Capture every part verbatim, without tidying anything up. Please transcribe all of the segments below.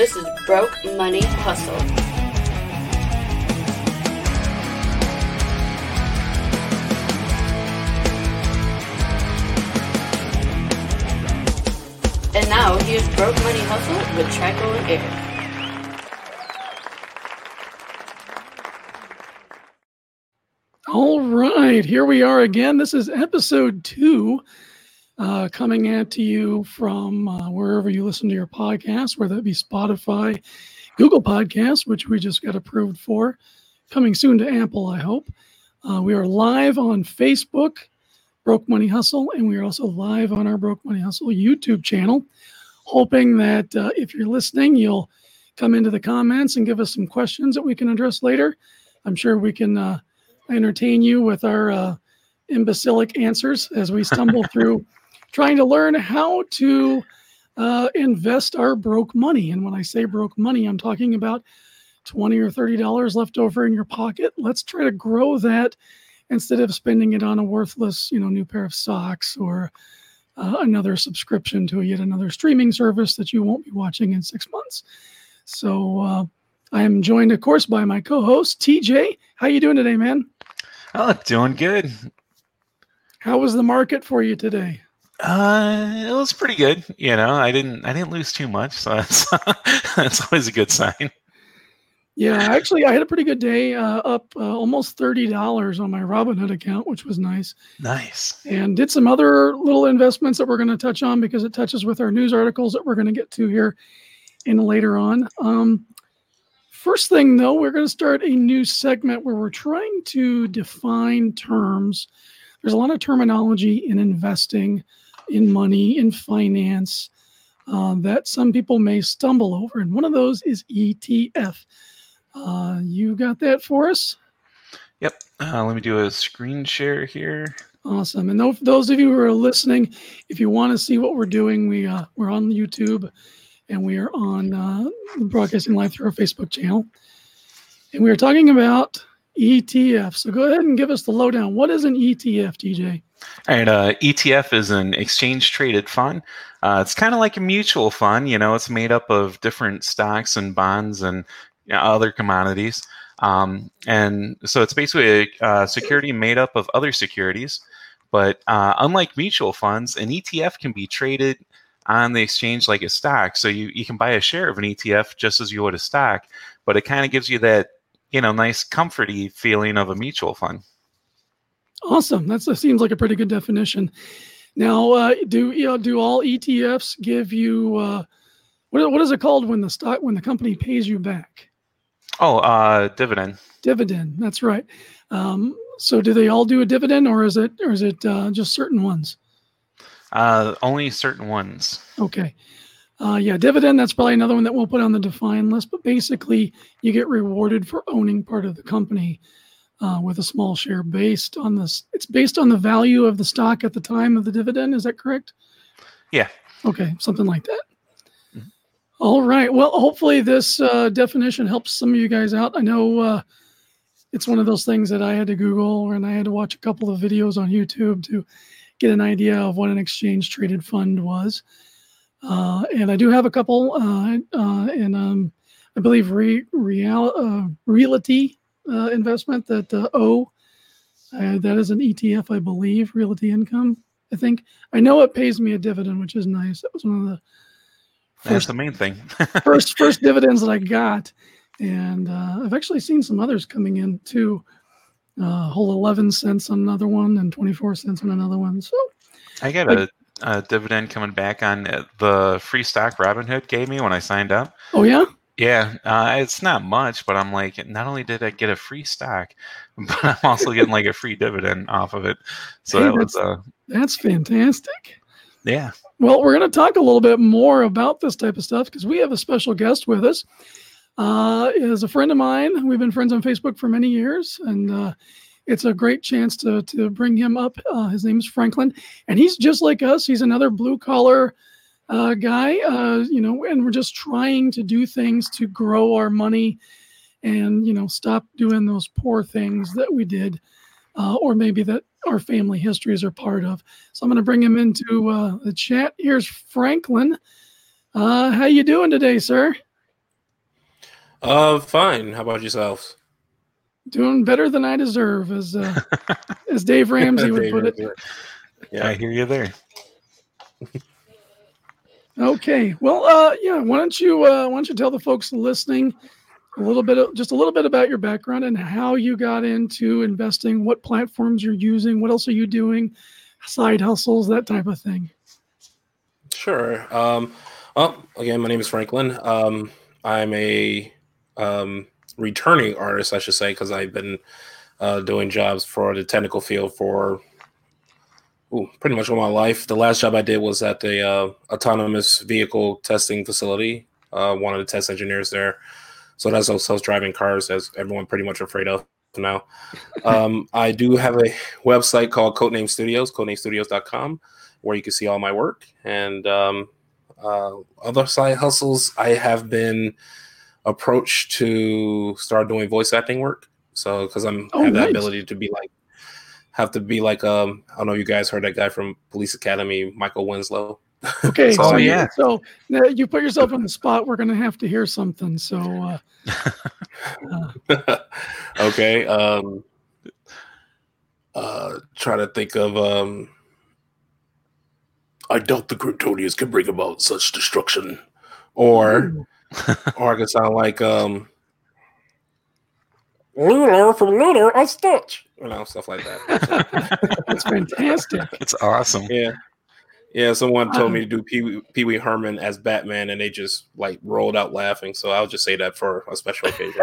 This is Broke Money Hustle. And now, here's Broke Money Hustle with Treko and Eric. All right, here we are again. This is episode two, uh, coming at to you from uh, wherever you listen to your podcast, whether it be Spotify, Google Podcasts, which we just got approved for, coming soon to Apple, I hope. Uh, we are live on Facebook, Broke Money Hustle, and we are also live on our Broke Money Hustle YouTube channel, hoping that uh, if you're listening, you'll come into the comments and give us some questions that we can address later. I'm sure we can... Uh, entertain you with our uh, imbecilic answers as we stumble through trying to learn how to uh, invest our broke money. And when I say broke money, I'm talking about twenty dollars or thirty dollars left over in your pocket. Let's try to grow that instead of spending it on a worthless, you know, new pair of socks or uh, another subscription to yet another streaming service that you won't be watching in six months. So uh, I am joined, of course, by my co-host, T J. How you doing today, man? Oh, doing good. How was the market for you today? Uh, it was pretty good. You know, I didn't, I didn't lose too much, so that's, that's always a good sign. Yeah, actually, I had a pretty good day. Uh, up uh, almost thirty dollars on my Robinhood account, which was nice. Nice. And did some other little investments that we're going to touch on because it touches with our news articles that we're going to get to here in later on. Um, First thing, though, we're going to start a new segment where we're trying to define terms. There's a lot of terminology in investing, in money, in finance, uh, that some people may stumble over. And one of those is E T F. Uh, you got that for us? Yep. Uh, let me do a screen share here. Awesome. And those of you who are listening, if you want to see what we're doing, we, uh, we're on YouTube. And we are on uh, broadcasting live through our Facebook channel. And we are talking about E T F. So go ahead and give us the lowdown. What is an E T F, T J? All right. Uh, E T F is an exchange-traded fund. Uh, it's kind of like a mutual fund. You know, it's made up of different stocks and bonds and, you know, other commodities. Um, and so it's basically a uh, security made up of other securities. But uh, unlike mutual funds, an E T F can be traded on the exchange like a stock. So you, you can buy a share of an E T F just as you would a stock, but it kind of gives you that, you know, nice comforty feeling of a mutual fund. Awesome. That's, that seems like a pretty good definition. Now, uh, do you know, do all E T Fs give you, uh, what, what is it called when the stock, when the company pays you back? Oh, uh, dividend. Dividend. That's right. Um, so do they all do a dividend, or is it, or is it uh, just certain ones? Uh, only certain ones. Okay. Uh, yeah, dividend, that's probably another one that we'll put on the define list, but basically you get rewarded for owning part of the company uh, with a small share based on this. It's based on the value of the stock at the time of the dividend. Is that correct? Yeah. Okay. Something like that. Mm-hmm. All right. Well, hopefully this uh, definition helps some of you guys out. I know uh, it's one of those things that I had to Google, and I had to watch a couple of videos on YouTube to get an idea of what an exchange-traded fund was. Uh, and I do have a couple, uh, uh, and um, I believe re, real, uh, Realty uh, Investment, that uh, O, uh, that is an E T F, I believe, Realty Income, I think. I know it pays me a dividend, which is nice. That was one of the first, That's the main thing. first, first dividends that I got. And uh, I've actually seen some others coming in, too. A uh, whole eleven cents on another one and twenty-four cents on another one. So I got a, a dividend coming back on the free stock Robinhood gave me when I signed up. Oh, yeah? Yeah. Uh, it's not much, but I'm like, not only did I get a free stock, but I'm also getting like a free dividend off of it. So hey, that was uh, that's fantastic. Yeah. Well, we're going to talk a little bit more about this type of stuff because we have a special guest with us. Uh, is a friend of mine. We've been friends on Facebook for many years, and uh, it's a great chance to to bring him up. Uh, his name is Franklin, and he's just like us. He's another blue-collar uh, guy, uh, you know, and we're just trying to do things to grow our money and, you know, stop doing those poor things that we did uh, or maybe that our family histories are part of. So I'm going to bring him into uh, the chat. Here's Franklin. Uh, how you doing today, sir? Uh, fine. How about yourselves? Doing better than I deserve, as uh, as Dave Ramsey would Dave put Ramsey. It. Yeah, I hear you there. Okay, well, uh, yeah. Why don't you uh, why don't you tell the folks listening a little bit, of, just a little bit about your background and how you got into investing, what platforms you're using, what else are you doing, side hustles, that type of thing. Sure. Um, well, again, my name is Franklin. Um, I'm a um, returning artist, I should say, because I've been uh, doing jobs for the technical field for ooh, pretty much all my life. The last job I did was at the uh, autonomous vehicle testing facility, uh, one of the test engineers there. So that's those self-driving cars, as everyone pretty much afraid of now. Um, I do have a website called Codename Studios, codename studios dot com, where you can see all my work. And um, uh, other side hustles, I have been approached to start doing voice acting work. So because I'm oh, have nice. that ability to be like, have to be like, um, I don't know if you guys heard that guy from Police Academy, Michael Winslow. Okay, so, so yeah. So now you put yourself on the spot. We're going to have to hear something. So, uh, uh. okay. Um, uh, try to think of. Um, I doubt the Kryptonians can bring about such destruction, or, or I could sound like um, Lunar from Lunar on Stitch, you know, stuff like that. That's fantastic. It's awesome. Yeah. Yeah, someone told me to do Pee- Pee Wee Herman as Batman, and they just like rolled out laughing. So I'll just say that for a special occasion.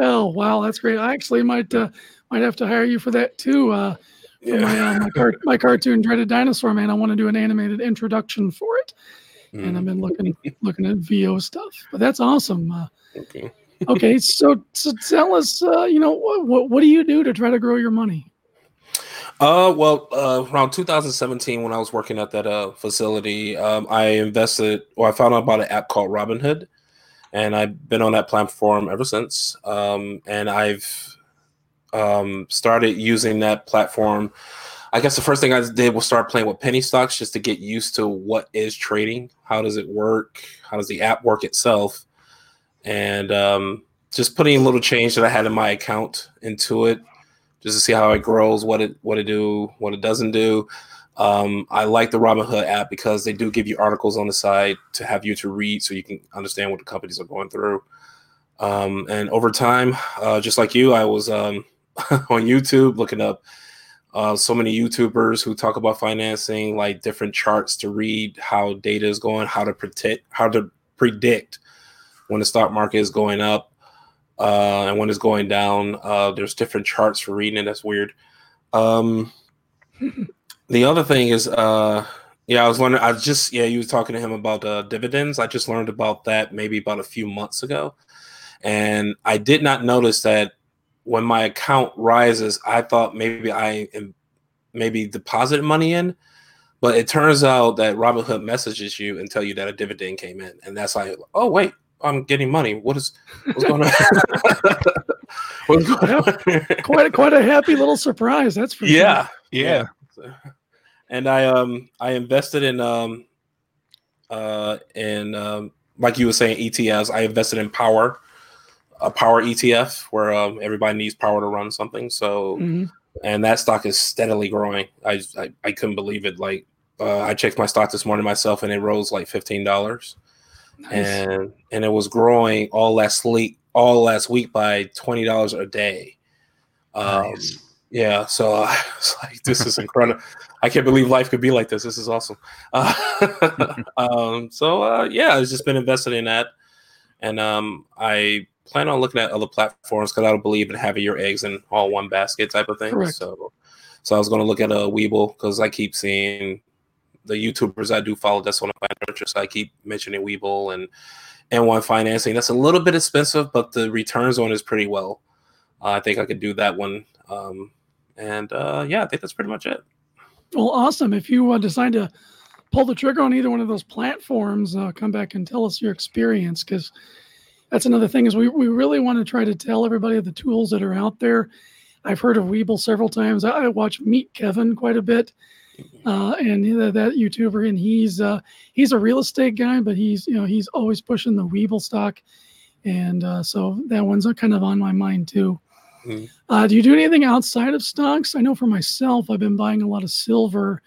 Oh wow, that's great! I actually might uh, might have to hire you for that too. Uh, for yeah. my, uh, my, car- my cartoon Dreaded Dinosaur Man. I want to do an animated introduction for it, mm. and I've been looking looking at V O stuff. But that's awesome. Uh, okay. okay, so so tell us, uh, you know, what what do you do to try to grow your money? Uh, well, uh, around two thousand seventeen, when I was working at that uh, facility, um, I invested, or I found out about an app called Robinhood, and I've been on that platform ever since. Um, and I've um, started using that platform. I guess the first thing I did was start playing with penny stocks just to get used to what is trading, how does it work, how does the app work itself, and um, just putting a little change that I had in my account into it, just to see how it grows, what it what it do, what it doesn't do. Um, I like the Robinhood app because they do give you articles on the side to have you to read so you can understand what the companies are going through. Um, and over time, uh, just like you, I was um, on YouTube looking up uh, so many YouTubers who talk about financing, like different charts to read, how data is going, how to predict, how to predict when the stock market is going up. Uh, and when it's going down, uh, there's different charts for reading, and that's weird. Um, the other thing is, uh, yeah, I was learning. I just, yeah, you were talking to him about uh, dividends. I just learned about that maybe about a few months ago, and I did not notice that when my account rises, I thought maybe I am maybe deposited money in, but it turns out that Robinhood messages you and tell you that a dividend came in, and that's like, oh wait. I'm getting money. What is what's going on? what's going on? quite quite a happy little surprise. That's for yeah, sure. yeah, yeah. And I um I invested in um uh in um like you were saying E T Fs. I invested in power, a power E T F where um, everybody needs power to run something. So mm-hmm. and that stock is steadily growing. I I, I couldn't believe it. Like uh, I checked my stock this morning myself, and it rose like fifteen dollars. Nice. And and it was growing all last week, all last week by twenty dollars a day. Um, nice. Yeah, so uh, I was like, this is incredible. I can't believe life could be like this. This is awesome. Uh, um, so uh, yeah, I've just been invested in that, and um, I plan on looking at other platforms because I don't believe in having your eggs in all one basket type of thing. Correct. So so I was going to look at a uh, Webull because I keep seeing. The YouTubers I do follow, that's one of my interests. I keep mentioning Webull and N one Financing. That's a little bit expensive, but the returns on it is pretty well. Uh, I think I could do that one. Um, and uh, yeah, I think that's pretty much it. Well, awesome. If you uh, decide to pull the trigger on either one of those platforms, uh, come back and tell us your experience, because that's another thing is we, we really want to try to tell everybody the tools that are out there. I've heard of Webull several times. I, I watch Meet Kevin quite a bit. uh, and that, that YouTuber, and he's uh, he's a real estate guy, but he's you know he's always pushing the Webull stock, and uh, so that one's kind of on my mind too. Mm-hmm. Uh, do you do anything outside of stocks? I know for myself, I've been buying a lot of silver,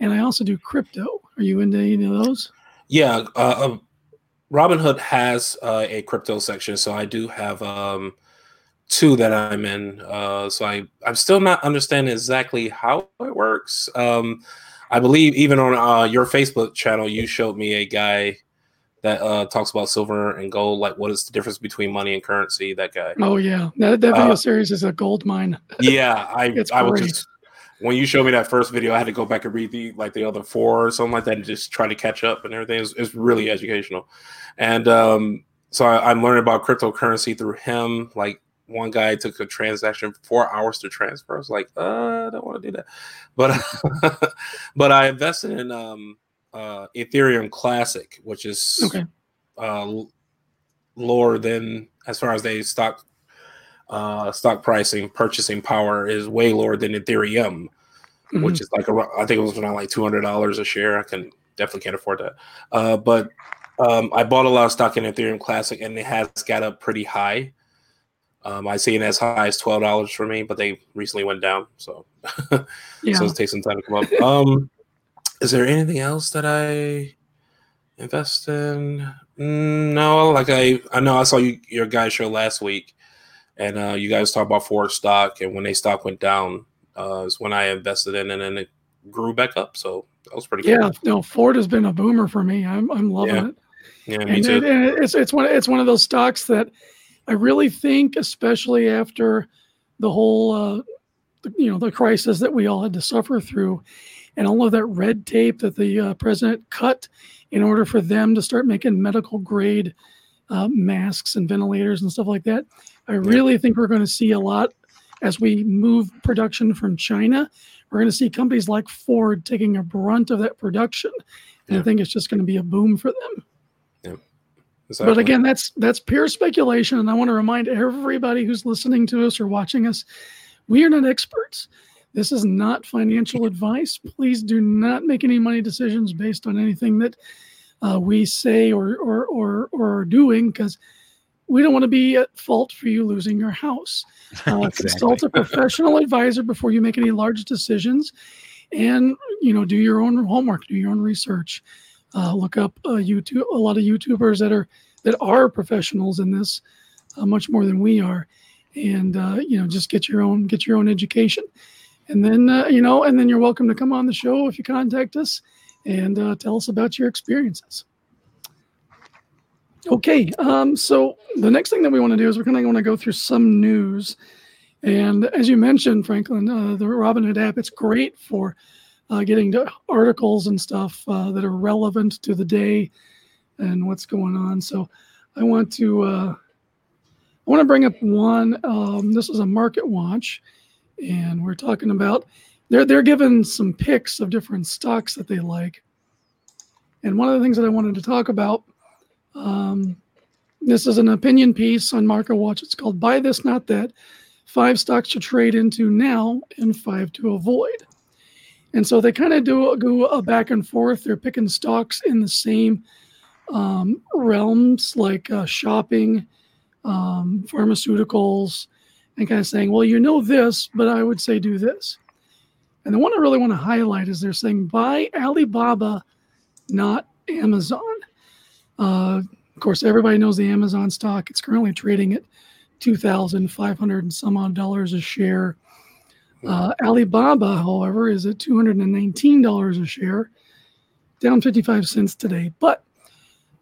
and I also do crypto. Are you into any of those? Yeah, uh, Robinhood has uh, a crypto section, so I do have um, two that I'm in. Uh, so I, I'm still not understanding exactly how it works. Um, I believe even on uh, your Facebook channel, you showed me a guy that uh, talks about silver and gold, like what is the difference between money and currency, that guy. Oh, yeah. That, that video uh, series is a gold mine. Yeah. I I was just, when you showed me that first video, I had to go back and read the, like the other four or something like that and just try to catch up and everything. It's, it's really educational. And um, so I, I'm learning about cryptocurrency through him. Like one guy took a transaction four hours to transfer. I was like, uh, I don't want to do that. But but I invested in um, – Uh, Ethereum Classic, which is okay. uh, lower than, as far as they stock uh, stock pricing, purchasing power is way lower than Ethereum, mm-hmm. which is like a, I think it was around like two hundred dollars a share. I can definitely can't afford that, uh, but um, I bought a lot of stock in Ethereum Classic, and it has got up pretty high. Um, I see it as high as twelve dollars for me, but they recently went down, so yeah. So it takes some time to come up. Um, Is there anything else that I invest in? No, like I, I know I saw you, your guys' show last week, and uh, you guys talked about Ford stock, and when they stock went down, uh, is when I invested in, and then it grew back up. So that was pretty cool. Yeah, no, Ford has been a boomer for me. I'm, I'm loving yeah. it. Yeah, me and, too. It, and it's, it's one, it's one of those stocks that I really think, especially after the whole, uh, you know, the crisis that we all had to suffer through. And all of that red tape that the uh, president cut in order for them to start making medical grade uh, masks and ventilators and stuff like that. I really think we're going to see a lot as we move production from China. We're going to see companies like Ford taking a brunt of that production. And yeah. I think it's just going to be a boom for them. Yeah. Exactly. But again, that's that's pure speculation. And I want to remind everybody who's listening to us or watching us, we are not experts. This is not financial advice. Please do not make any money decisions based on anything that uh, we say or or or, or are doing, because we don't want to be at fault for you losing your house. Uh, exactly. Consult a professional advisor before you make any large decisions, and you know do your own homework, do your own research. Uh, look up uh, YouTube, a lot of YouTubers that are that are professionals in this, uh, much more than we are, and uh, you know just get your own get your own education. And then, uh, you know, and then you're welcome to come on the show if you contact us and uh, tell us about your experiences. Okay, um, so the next thing that we want to do is we're going to want to go through some news. And as you mentioned, Franklin, uh, the Robinhood app, it's great for uh, getting to articles and stuff uh, that are relevant to the day and what's going on. So I want to uh, I want to bring up one. Um, this is a Market Watch. And we're talking about they're they're given some picks of different stocks that they like. And one of the things that I wanted to talk about, um, this is an opinion piece on Market Watch. It's called "Buy This, Not That: Five Stocks to Trade Into Now and Five to Avoid." And so they kind of do go a back and forth. They're picking stocks in the same um, realms, like uh, shopping, um, pharmaceuticals. And kind of saying, well, you know this, but I would say do this. And the one I really want to highlight is they're saying buy Alibaba, not Amazon. Uh, of course, everybody knows the Amazon stock. It's currently trading at two thousand five hundred and some odd dollars a share. Uh, Alibaba, however, is at two hundred nineteen dollars a share, down fifty-five cents today. But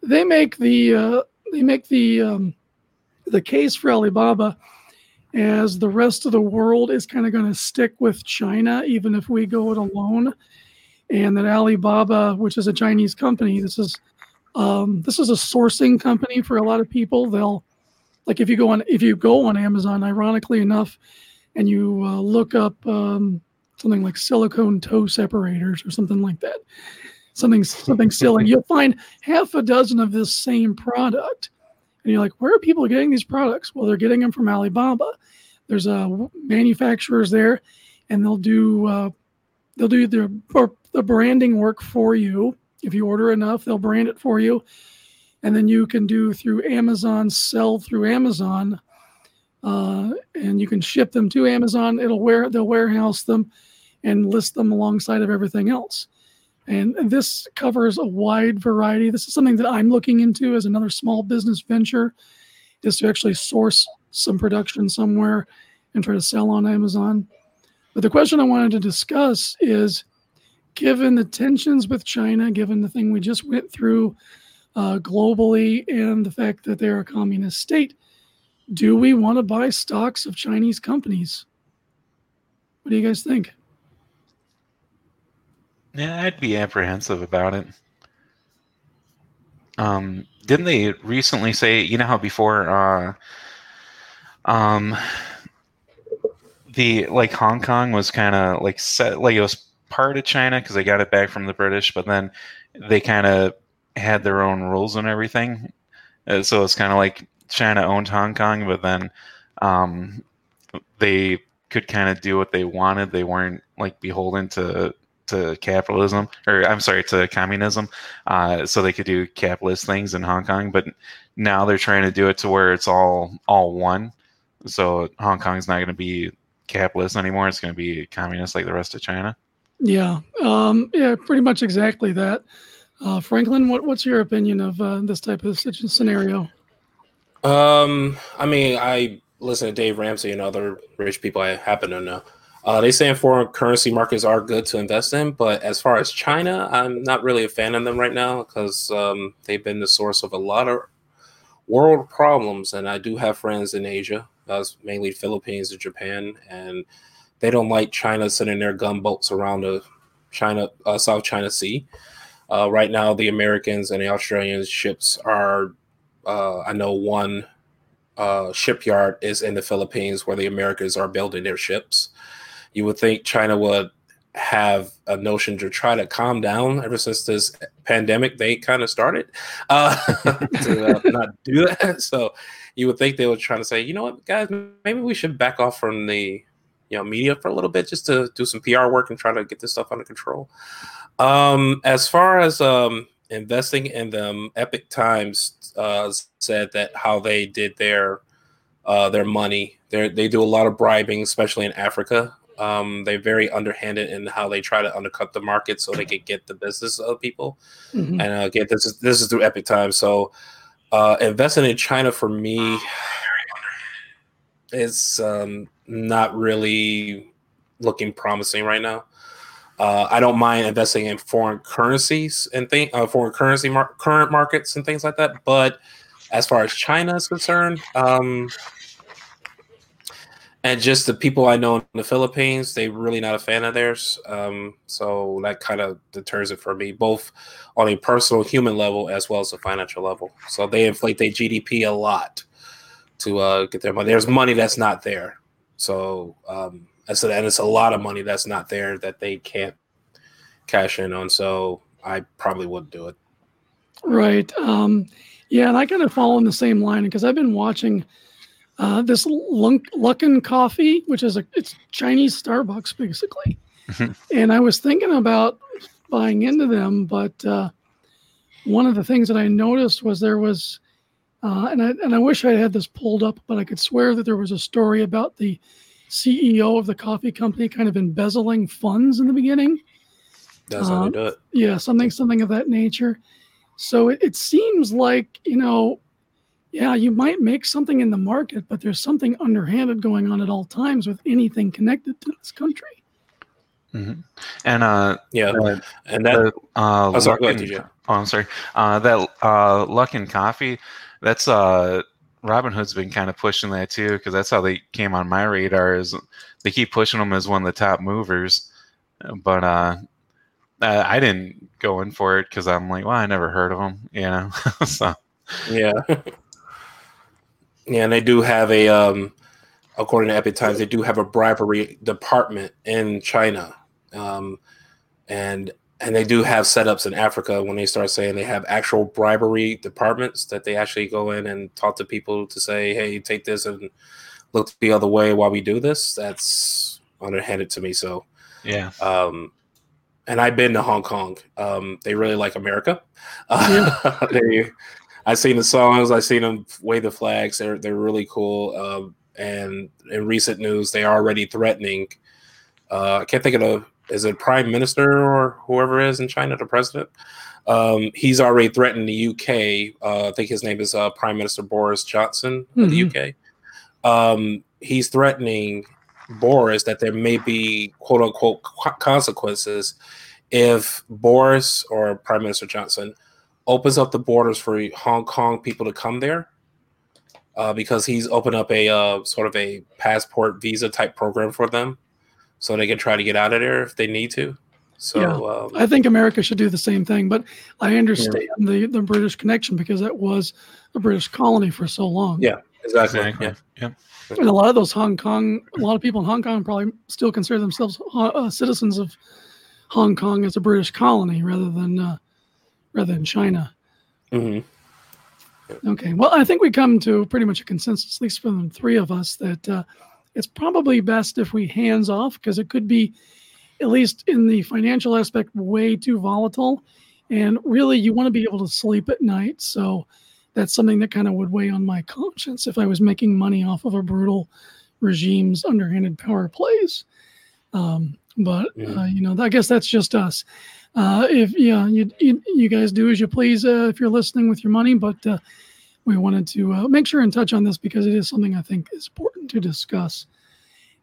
they make the uh, they make the um, the case for Alibaba. As the rest of the world is kind of going to stick with China, even if we go it alone, and that Alibaba, which is a Chinese company, this is um, this is a sourcing company for a lot of people. They'll like if you go on if you go on Amazon, ironically enough, and you uh, look up um, something like silicone toe separators or something like that, something something silly, you'll find half a dozen of this same product. And you're like, where are people getting these products? Well, they're getting them from Alibaba. There's uh, manufacturers there, and they'll do uh, They'll do the, the branding work for you. If you order enough, they'll brand it for you. And then you can do through Amazon, sell through Amazon, uh, and you can ship them to Amazon. It'll wear, they'll warehouse them and list them alongside of everything else. And this covers a wide variety. This is something that I'm looking into as another small business venture, is to actually source some production somewhere and try to sell on Amazon. But the question I wanted to discuss is, given the tensions with China, given the thing we just went through uh, globally, and the fact that they're a communist state, do we want to buy stocks of Chinese companies? What do you guys think? Yeah, I'd be apprehensive about it. Um, didn't they recently say, you know how before uh, um, the like Hong Kong was kind of like set, like it was part of China because they got it back from the British, but then they kind of had their own rules and everything. Uh, so it's kind of like China owned Hong Kong, but then um, they could kind of do what they wanted. They weren't like beholden to to capitalism, or I'm sorry, to communism, uh, so they could do capitalist things in Hong Kong. But now they're trying to do it to where it's all all one. So Hong Kong's not going to be capitalist anymore. It's going to be communist like the rest of China. Yeah, um, yeah, pretty much exactly that. Uh, Franklin, what, what's your opinion of uh, this type of scenario? Um, I mean, I listen to Dave Ramsey and other rich people I happen to know. Uh, they say foreign currency markets are good to invest in, but as far as China, I'm not really a fan of them right now because um, they've been the source of a lot of world problems. And I do have friends in Asia, uh, mainly Philippines and Japan, and they don't like China sending their gunboats around the China uh, South China Sea. Uh, right now, the Americans and the Australian ships are, uh, I know one uh, shipyard is in the Philippines where the Americans are building their ships. You would think China would have a notion to try to calm down ever since this pandemic they kind of started uh, to uh, not do that. So you would think they were trying to say, you know what, guys, maybe we should back off from the you know, media for a little bit just to do some P R work and try to get this stuff under control. Um, as far as um, investing in them, Epic Times uh, said that how they did their uh, their money. They're, they do a lot of bribing, especially in Africa. Um, they're very underhanded in how they try to undercut the market so they can get the business of people. Mm-hmm. And uh, again, this is this is through Epic Times. So uh, investing in China for me is um, not really looking promising right now. Uh, I don't mind investing in foreign currencies and thing, uh, foreign currency mar- current markets and things like that. But as far as China is concerned, um, and just the people I know in the Philippines, they're really not a fan of theirs. Um, so that kind of deters it for me, both on a personal human level as well as a financial level. So they inflate their G D P a lot to uh, get their money. There's money that's not there. So um, I said, and it's a lot of money that's not there that they can't cash in on. So I probably wouldn't do it. Right. Um, yeah, and I kind of follow in the same line because I've been watching – Uh, this Luckin Coffee, which is a it's Chinese Starbucks, basically. Mm-hmm. And I was thinking about buying into them, but uh, one of the things that I noticed was there was, uh, and, I, and I wish I had this pulled up, but I could swear that there was a story about the C E O of the coffee company kind of embezzling funds in the beginning. That's how they do it. Yeah, something, something of that nature. So it, it seems like, you know, yeah, you might make something in the market, but there's something underhanded going on at all times with anything connected to this country. Mm-hmm. And uh, yeah, uh, and that. The, uh, oh, sorry, Luckin, ahead, oh, I'm sorry. Uh, that uh, Luckin Coffee. That's uh, Robinhood's been kind of pushing that too, because that's how they came on my radar. Is they keep pushing them as one of the top movers, but uh, I didn't go in for it because I'm like, well, I never heard of them, you know. So yeah. Yeah, and they do have a, um, according to Epic Times, they do have a bribery department in China, um, and and they do have setups in Africa. When they start saying they have actual bribery departments that they actually go in and talk to people to say, hey, take this and look the other way while we do this. That's underhanded to me. So yeah, um, And I've been to Hong Kong. Um, they really like America. Uh, they, I seen the songs. I seen them wave the flags. They're they're really cool. Um, and in recent news, they are already threatening. Uh, I can't think of the is it prime minister or whoever is in China, the president. Um, he's already threatened the U K. Uh, I think his name is uh, Prime Minister Boris Johnson mm-hmm. of the U K. Um, he's threatening Boris that there may be quote unquote consequences if Boris or Prime Minister Johnson opens up the borders for Hong Kong people to come there, uh, because he's opened up a uh, sort of a passport visa type program for them so they can try to get out of there if they need to. So yeah, um, I think America should do the same thing, but I understand yeah. the, the British connection because that was a British colony for so long. Yeah, exactly. exactly. Yeah. yeah. And a lot of those Hong Kong, a lot of people in Hong Kong probably still consider themselves uh, citizens of Hong Kong as a British colony rather than uh, rather than China. Mm-hmm. Okay. Well, I think we come to pretty much a consensus, at least from the three of us, that uh, it's probably best if we hands off because it could be, at least in the financial aspect, way too volatile. And really, you want to be able to sleep at night. So that's something that kind of would weigh on my conscience if I was making money off of a brutal regime's underhanded power plays. Um, but, yeah. uh, you know, I guess that's just us. Uh, if yeah, you, you you guys do as you please uh, if you're listening with your money. But uh, we wanted to uh, make sure and touch on this because it is something I think is important to discuss.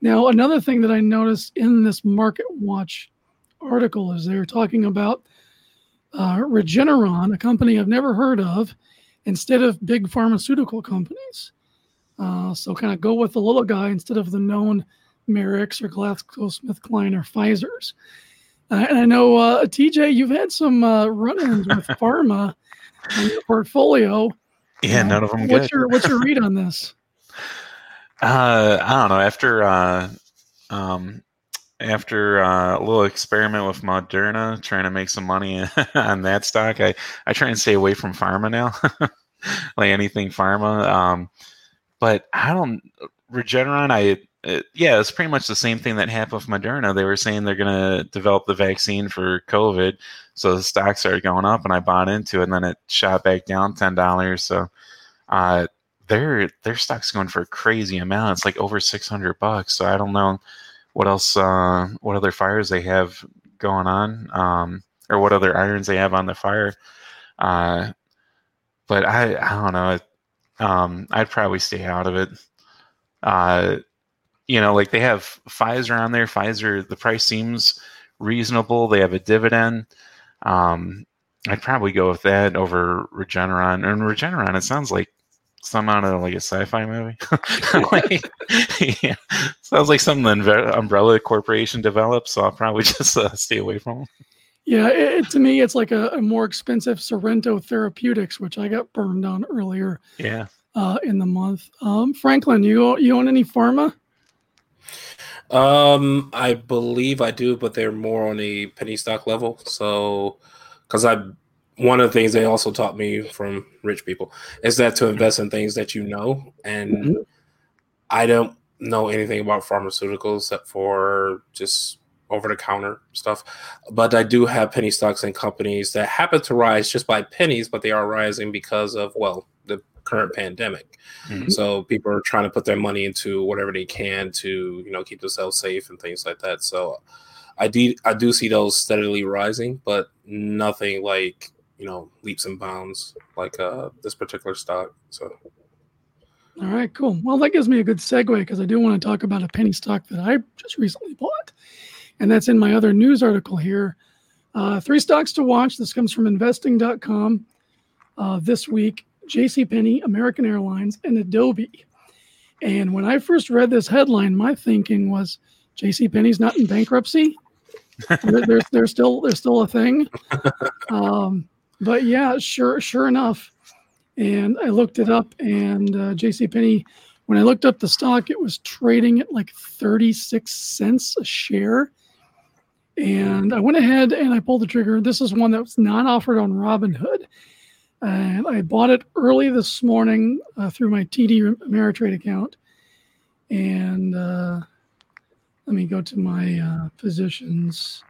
Now, another thing that I noticed in this Market Watch article is they're talking about uh, Regeneron, a company I've never heard of, instead of big pharmaceutical companies. Uh, so kind of go with the little guy instead of the known Merix or GlaxoSmithKline or Pfizer's. Uh, and I know, uh, T J, you've had some uh, run-ins with pharma in your portfolio. Yeah, uh, none of them what's good. Your, what's your read on this? Uh, I don't know. After uh, um, after uh, a little experiment with Moderna, trying to make some money on that stock, I, I try and stay away from pharma now, like anything pharma. Um, but I don't Regeneron. I it, yeah, it's pretty much the same thing that happened with Moderna. They were saying they're going to develop the vaccine for COVID, so the stock started going up, and I bought into it, and then it shot back down ten dollars. So, uh. Their their stock's going for a crazy amount. It's like over six hundred bucks. So I don't know what else, uh, what other fires they have going on, um, or what other irons they have on the fire. Uh, but I I don't know. It, um, I'd probably stay out of it. Uh, you know, like they have Pfizer on there. Pfizer, the price seems reasonable. They have a dividend. Um, I'd probably go with that over Regeneron. And Regeneron, it sounds like some out of like a sci-fi movie. like, yeah. Sounds like something the Umbrella Corporation develops, so I'll probably just uh, stay away from them. Yeah, it, to me, it's like a, a more expensive Sorrento Therapeutics, which I got burned on earlier. Yeah, uh, in the month. Um, Franklin, you you own any pharma? Um, I believe I do, but they're more on a penny stock level. So, because I. One of the things they also taught me from rich people is that to invest in things that you know. And mm-hmm. I don't know anything about pharmaceuticals except for just over-the-counter stuff. But I do have penny stocks and companies that happen to rise just by pennies, but they are rising because of, well, the current pandemic. Mm-hmm. So people are trying to put their money into whatever they can to, you know, keep themselves safe and things like that. So I do, I do see those steadily rising, but nothing like, you know, leaps and bounds like uh, this particular stock. So, all right, cool. Well, that gives me a good segue because I do want to talk about a penny stock that I just recently bought, and that's in my other news article here. Uh, three stocks to watch. This comes from investing dot com uh, this week: JCPenney, American Airlines, and Adobe. And when I first read this headline, my thinking was, JCPenney's not in bankruptcy. they're, they're, they're still they're still a thing. Um, But yeah, sure, sure enough. And I looked it up, and uh, JCPenney, when I looked up the stock, it was trading at like thirty-six cents a share. And I went ahead and I pulled the trigger. This is one that was not offered on Robinhood. And I bought it early this morning uh, through my T D Ameritrade account. And uh, let me go to my uh, positions.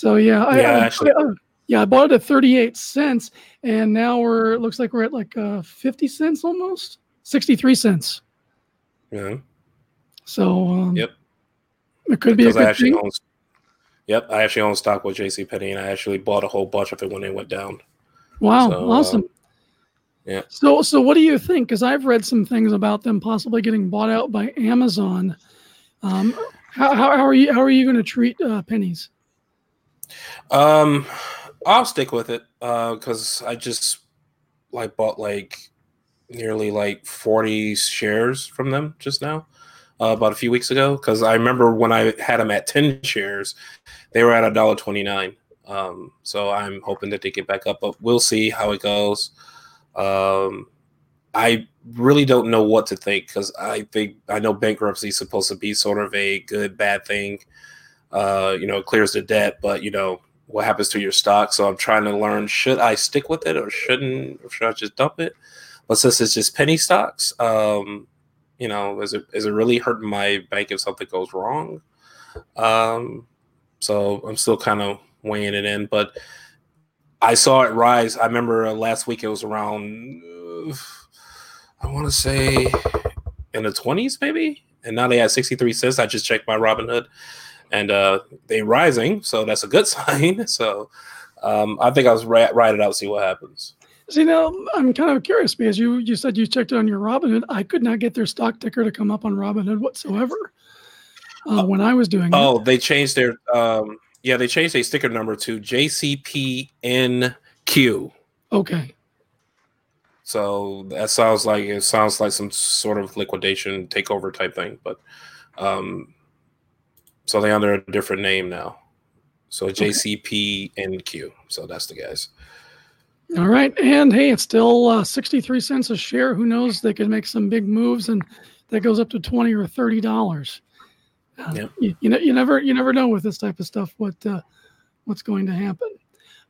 So yeah, I, yeah, I, actually, I, I yeah, I bought it at thirty-eight cents, and now we're it looks like we're at like uh, fifty cents almost, sixty-three cents. Yeah. So um, yep, it could because be a good thing. Own, yep, I actually own stock with JCPenney, and I actually bought a whole bunch of it when it went down. Wow, so, awesome. Um, yeah. So so what do you think? Because I've read some things about them possibly getting bought out by Amazon. Um, how, how, how are you how are you going to treat uh, pennies? Um, I'll stick with it because uh, I just like bought like nearly like forty shares from them just now, uh, about a few weeks ago. Because I remember when I had them at ten shares, they were at one dollar twenty-nine. Um, so I'm hoping that they get back up, but we'll see how it goes. Um, I really don't know what to think because I think I know bankruptcy is supposed to be sort of a good, bad thing. Uh, you know, it clears the debt, but you know, what happens to your stock? So I'm trying to learn, should I stick with it or shouldn't, or should I just dump it? But since it's just penny stocks, um, you know, is it, is it really hurting my bank if something goes wrong? Um, so I'm still kind of weighing it in, but I saw it rise. I remember uh, last week it was around, uh, I want to say in the twenties maybe. And now they had sixty-three cents. I just checked my Robinhood. And uh, they rising, so that's a good sign. So um, I think I was ra- ride it out, see what happens. See, now I'm kind of curious because you you said you checked it on your Robinhood. I could not get their stock ticker to come up on Robinhood whatsoever uh, when I was doing. Oh, it. they changed their um, yeah, they changed their sticker number to J C P N Q. Okay. So that sounds like it sounds like some sort of liquidation takeover type thing, but. Um, So they're under a different name now. So okay. J C P N Q. So that's the guys. All right. And hey, it's still uh, sixty-three cents a share. Who knows? They could make some big moves and that goes up to twenty or thirty dollars. Uh, yeah. you, you know, you never, you never know with this type of stuff, what, uh, what's going to happen.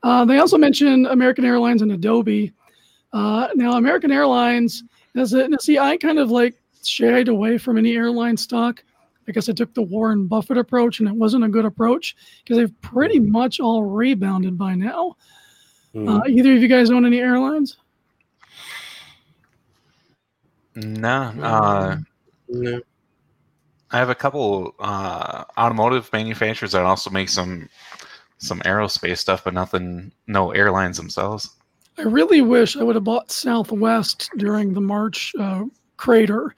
Uh, they also mentioned American Airlines and Adobe. Uh, now American Airlines as a, see, I kind of like shied away from any airline stock. I guess I took the Warren Buffett approach, and it wasn't a good approach because they've pretty much all rebounded by now. Mm. Uh, either of you guys own any airlines? No. Uh, no. I have a couple uh, automotive manufacturers that also make some some aerospace stuff, but nothing, no airlines themselves. I really wish I would have bought Southwest during the March uh, crater.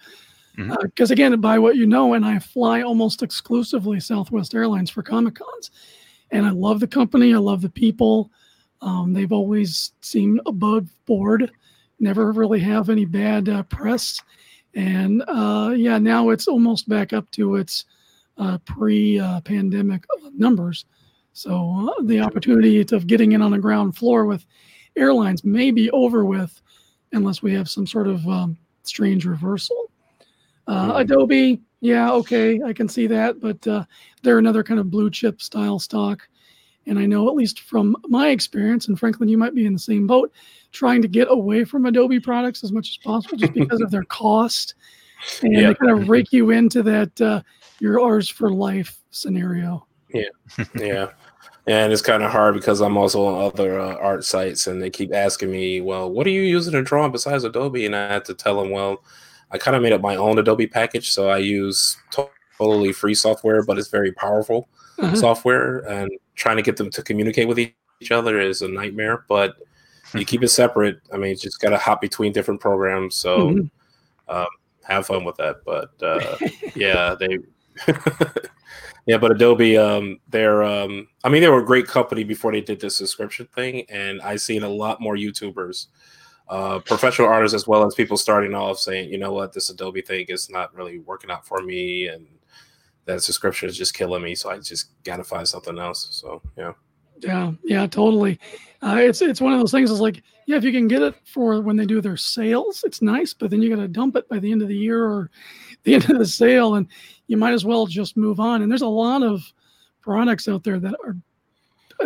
Because uh, again, by what you know, and I fly almost exclusively Southwest Airlines for Comic-Cons, and I love the company. I love the people. Um, they've always seemed above board, never really have any bad uh, press. And uh, yeah, now it's almost back up to its uh, pre-pandemic uh, numbers. So uh, the opportunity of getting in on the ground floor with airlines may be over with, unless we have some sort of um, strange reversal. Uh, Adobe, yeah, okay, I can see that, but uh, they're another kind of blue chip style stock. And I know, at least from my experience, and Franklin, you might be in the same boat, trying to get away from Adobe products as much as possible just because of their cost. And yeah. They kind of rake you into that uh, you're ours for life scenario. Yeah, yeah. And it's kind of hard because I'm also on other uh, art sites, and they keep asking me, well, what are you using to draw besides Adobe? And I have to tell them, well, I kind of made up my own Adobe package, so I use totally free software, but it's very powerful uh-huh. software, and trying to get them to communicate with each other is a nightmare, but you keep it separate. I mean, you just got to hop between different programs, so mm-hmm. um, have fun with that. But, uh, yeah, they – yeah, but Adobe, um, they're um, – I mean, they were a great company before they did this subscription thing, and I've seen a lot more YouTubers – Uh, professional artists as well as people starting off saying, you know what, this Adobe thing is not really working out for me, and that subscription is just killing me, so I just got to find something else. So, yeah. Yeah, yeah, totally. Uh, it's it's one of those things is like, yeah, if you can get it for when they do their sales, it's nice, but then you got to dump it by the end of the year or the end of the sale, and you might as well just move on. And there's a lot of products out there that are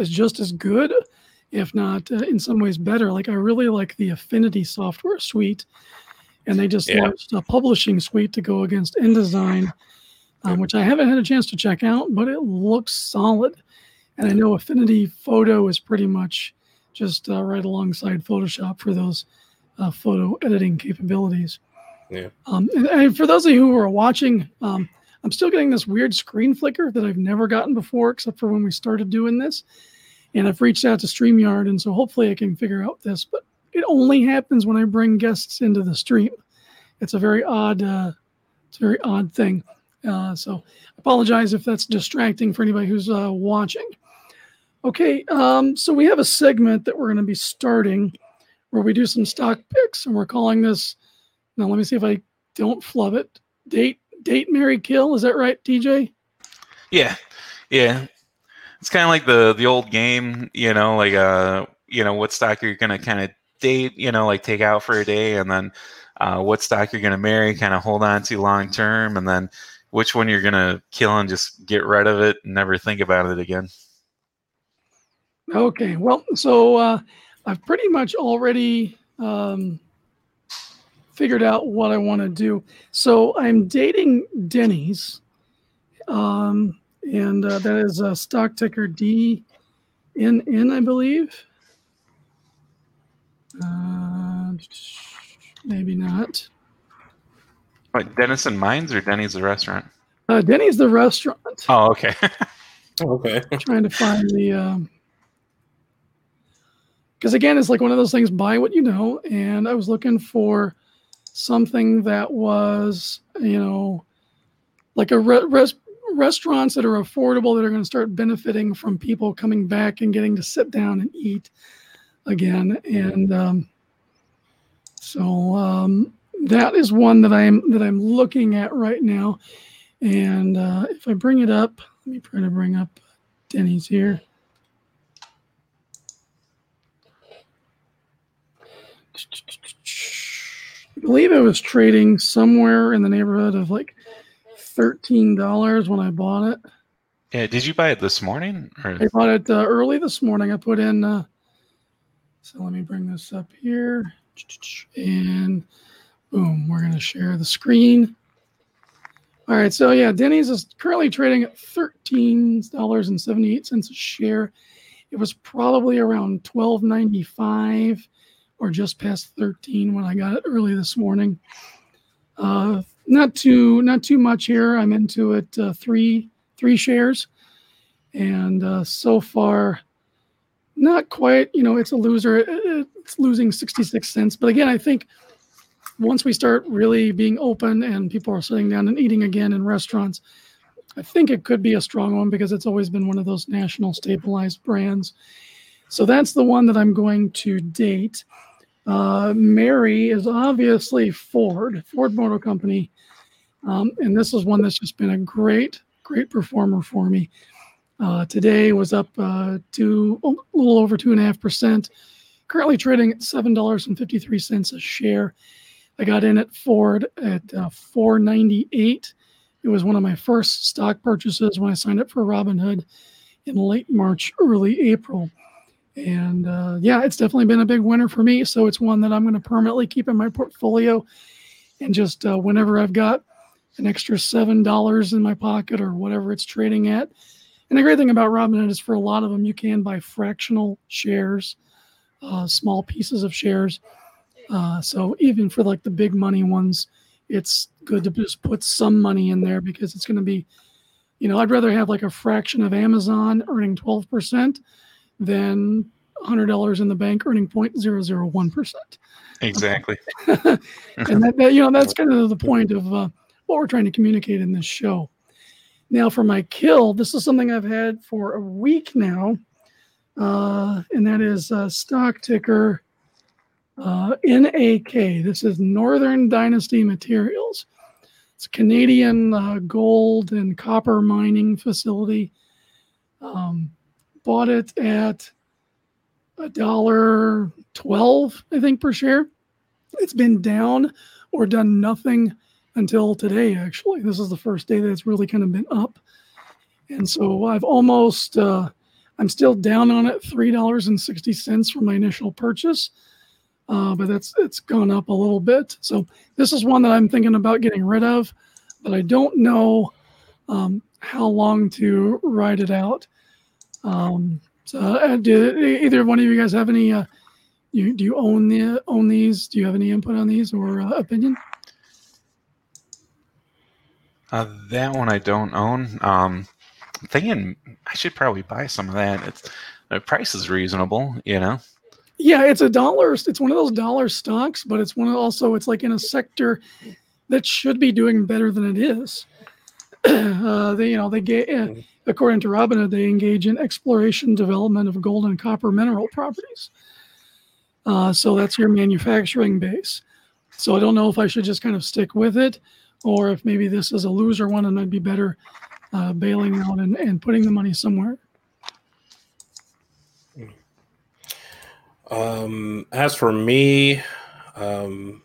just as good, if not uh, in some ways better. Like I really like the Affinity software suite, and they just yeah. launched a publishing suite to go against InDesign, um, which I haven't had a chance to check out, but it looks solid. And I know Affinity Photo is pretty much just uh, right alongside Photoshop for those uh, photo editing capabilities. Yeah. Um, and, and for those of you who are watching, um, I'm still getting this weird screen flicker that I've never gotten before, except for when we started doing this. And I've reached out to StreamYard, and so hopefully I can figure out this. But it only happens when I bring guests into the stream. It's a very odd, uh, it's a very odd thing. Uh, so I apologize if that's distracting for anybody who's uh, watching. Okay, um, so we have a segment that we're going to be starting where we do some stock picks, and we're calling this, now let me see if I don't flub it, Date, Date, Marry, Kill. Is that right, D J? Yeah, yeah. It's kind of like the the old game, you know, like, uh, you know, what stock you're going to kind of date, you know, like take out for a day, and then uh, what stock you're going to marry, kind of hold on to long term, and then which one you're going to kill and just get rid of it and never think about it again. Okay. Well, so uh, I've pretty much already um, figured out what I want to do. So I'm dating Denny's. Um, and uh, that is a stock ticker D N N, I believe. Uh, maybe not. What, Dennis and Mines or Denny's the restaurant? Uh, Denny's the restaurant. Oh, okay. Okay. Trying to find the... Um, Because, again, it's like one of those things, buy what you know. And I was looking for something that was, you know, like a re- res- restaurants that are affordable, that are going to start benefiting from people coming back and getting to sit down and eat again. And um, so um, that is one that I'm that I'm looking at right now. And uh, if I bring it up, let me try to bring up Denny's here. I believe it was trading somewhere in the neighborhood of like thirteen dollars when I bought it. Yeah, did you buy it this morning? Or? I bought it uh, early this morning. I put in, uh, so let me bring this up here. And boom, we're going to share the screen. All right, so yeah, Denny's is currently trading at thirteen dollars and seventy-eight cents a share. It was probably around twelve ninety-five. Or just past thirteen when I got it early this morning. Uh, not too not too much here. I'm into it uh, three three shares, and uh, so far, not quite. You know, it's a loser. It's losing sixty-six cents. But again, I think once we start really being open and people are sitting down and eating again in restaurants, I think it could be a strong one because it's always been one of those national stabilized brands. So that's the one that I'm going to date. Uh, Mary is obviously Ford, Ford Motor Company. Um, and this is one that's just been a great, great performer for me. Uh, today was up uh, to a little over two point five percent. Currently trading at seven dollars and fifty-three cents a share. I got in at Ford at uh, four ninety-eight. It was one of my first stock purchases when I signed up for Robinhood in late March, early April. And uh, yeah, it's definitely been a big winner for me. So it's one that I'm going to permanently keep in my portfolio. And just uh, whenever I've got an extra seven dollars in my pocket or whatever it's trading at. And the great thing about Robinhood is for a lot of them, you can buy fractional shares, uh, small pieces of shares. Uh, so even for like the big money ones, it's good to just put some money in there because it's going to be, you know, I'd rather have like a fraction of Amazon earning twelve percent. Than one hundred dollars in the bank earning zero point zero zero one percent. Exactly. And that, that, you know, that's kind of the point of uh, what we're trying to communicate in this show. Now for my kill, this is something I've had for a week now, uh, and that is uh, stock ticker uh, N A K. This is Northern Dynasty Materials. It's a Canadian uh, gold and copper mining facility. Um Bought it at one dollar and twelve cents, I think, per share. It's been down or done nothing until today, actually. This is the first day that it's really kind of been up. And so I've almost, uh, I'm still down on it, three dollars and sixty cents from my initial purchase. Uh, but that's it's gone up a little bit. So this is one that I'm thinking about getting rid of, but I don't know um, how long to ride it out. Um, so, uh, do either one of you guys have any? Uh, you do you own the own these? Do you have any input on these or uh, opinion? Uh, that one I don't own. Um, I'm thinking I should probably buy some of that. It's the price is reasonable, you know. Yeah, it's a dollar. It's one of those dollar stocks, but it's one of also it's like in a sector that should be doing better than it is. uh, they, you know, they get uh, according to Robinhood, they engage in exploration, development of gold and copper mineral properties. Uh, so that's your manufacturing base. So I don't know if I should just kind of stick with it, or if maybe this is a loser one and I'd be better uh, bailing out and, and putting the money somewhere. Um, as for me, um,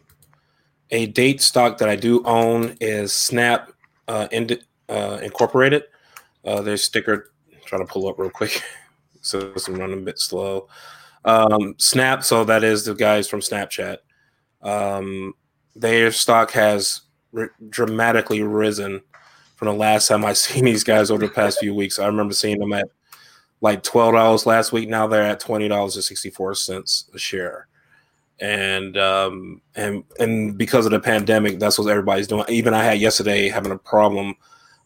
a date stock that I do own is Snap uh, Ind- uh, Incorporated. Uh, their sticker, try to pull up real quick. So I'm running a bit slow. Um, Snap, so that is the guys from Snapchat. Um, their stock has r- dramatically risen from the last time I've seen these guys over the past few weeks. I remember seeing them at like twelve dollars last week. Now they're at twenty dollars and sixty-four cents a share. And um, and and because of the pandemic, that's what everybody's doing. Even I had yesterday having a problem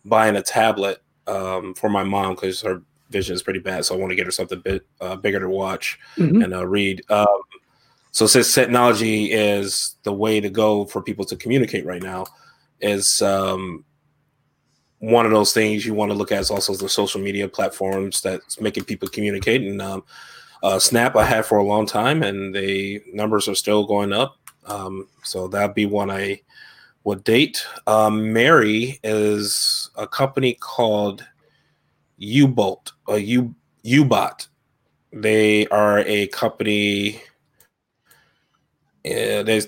buying a tablet um, for my mom because her vision is pretty bad. So I want to get her something bit, uh, bigger to watch mm-hmm. and uh, read. Um, so since technology is the way to go for people to communicate right now, is um, one of those things you want to look at is also the social media platforms that's making people communicate. And um, uh, Snap I had for a long time, and the numbers are still going up. Um, so that'd be one I would date. Um, Mary is a company called U-Bolt or U U-Bot. They are a company. Uh, their